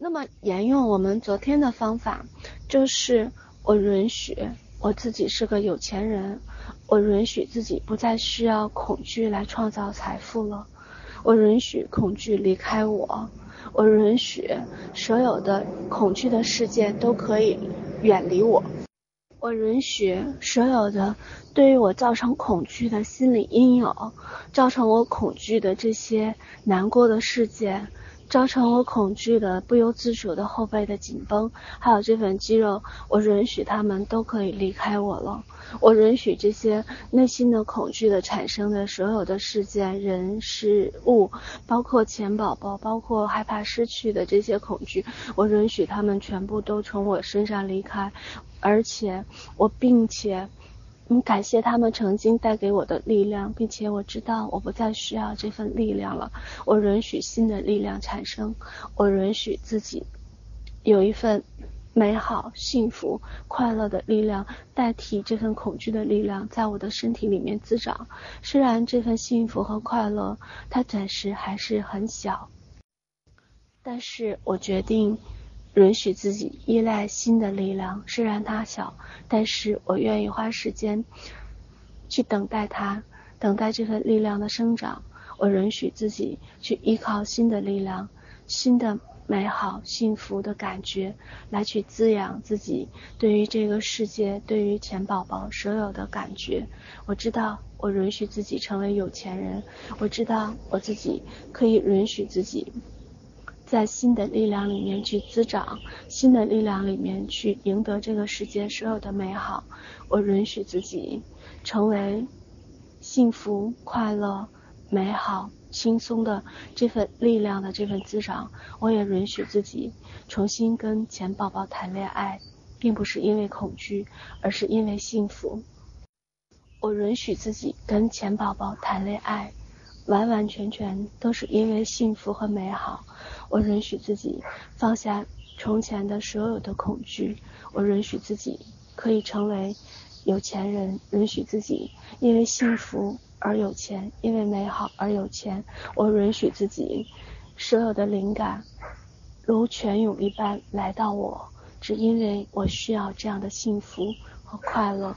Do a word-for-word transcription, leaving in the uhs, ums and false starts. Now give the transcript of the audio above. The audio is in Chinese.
那么沿用我们昨天的方法，就是我允许我自己是个有钱人，我允许自己不再需要恐惧来创造财富了，我允许恐惧离开我，我允许所有的恐惧的事件都可以远离我，我允许所有的对于我造成恐惧的心理阴影，造成我恐惧的这些难过的事件，造成我恐惧的不由自主的后背的紧绷，还有这份肌肉，我允许他们都可以离开我了。我允许这些内心的恐惧的产生的所有的事件、人、事物，包括钱宝宝，包括害怕失去的这些恐惧，我允许他们全部都从我身上离开，而且我并且嗯，感谢他们曾经带给我的力量，并且我知道我不再需要这份力量了。我允许新的力量产生，我允许自己有一份美好、幸福、快乐的力量代替这份恐惧的力量，在我的身体里面滋长。虽然这份幸福和快乐它暂时还是很小，但是我决定允许自己依赖新的力量，虽然它小，但是我愿意花时间去等待它，等待这份力量的生长。我允许自己去依靠新的力量，新的美好、幸福的感觉，来去滋养自己对于这个世界、对于钱宝宝所有的感觉。我知道我允许自己成为有钱人，我知道我自己可以允许自己在新的力量里面去滋长，新的力量里面去赢得这个世界所有的美好。我允许自己成为幸福、快乐、美好、轻松的这份力量的这份滋长。我也允许自己重新跟钱宝宝谈恋爱，并不是因为恐惧，而是因为幸福。我允许自己跟钱宝宝谈恋爱，完完全全都是因为幸福和美好。我允许自己放下从前的所有的恐惧，我允许自己可以成为有钱人，允许自己因为幸福而有钱，因为美好而有钱。我允许自己所有的灵感如泉涌一般来到我，只因为我需要这样的幸福和快乐。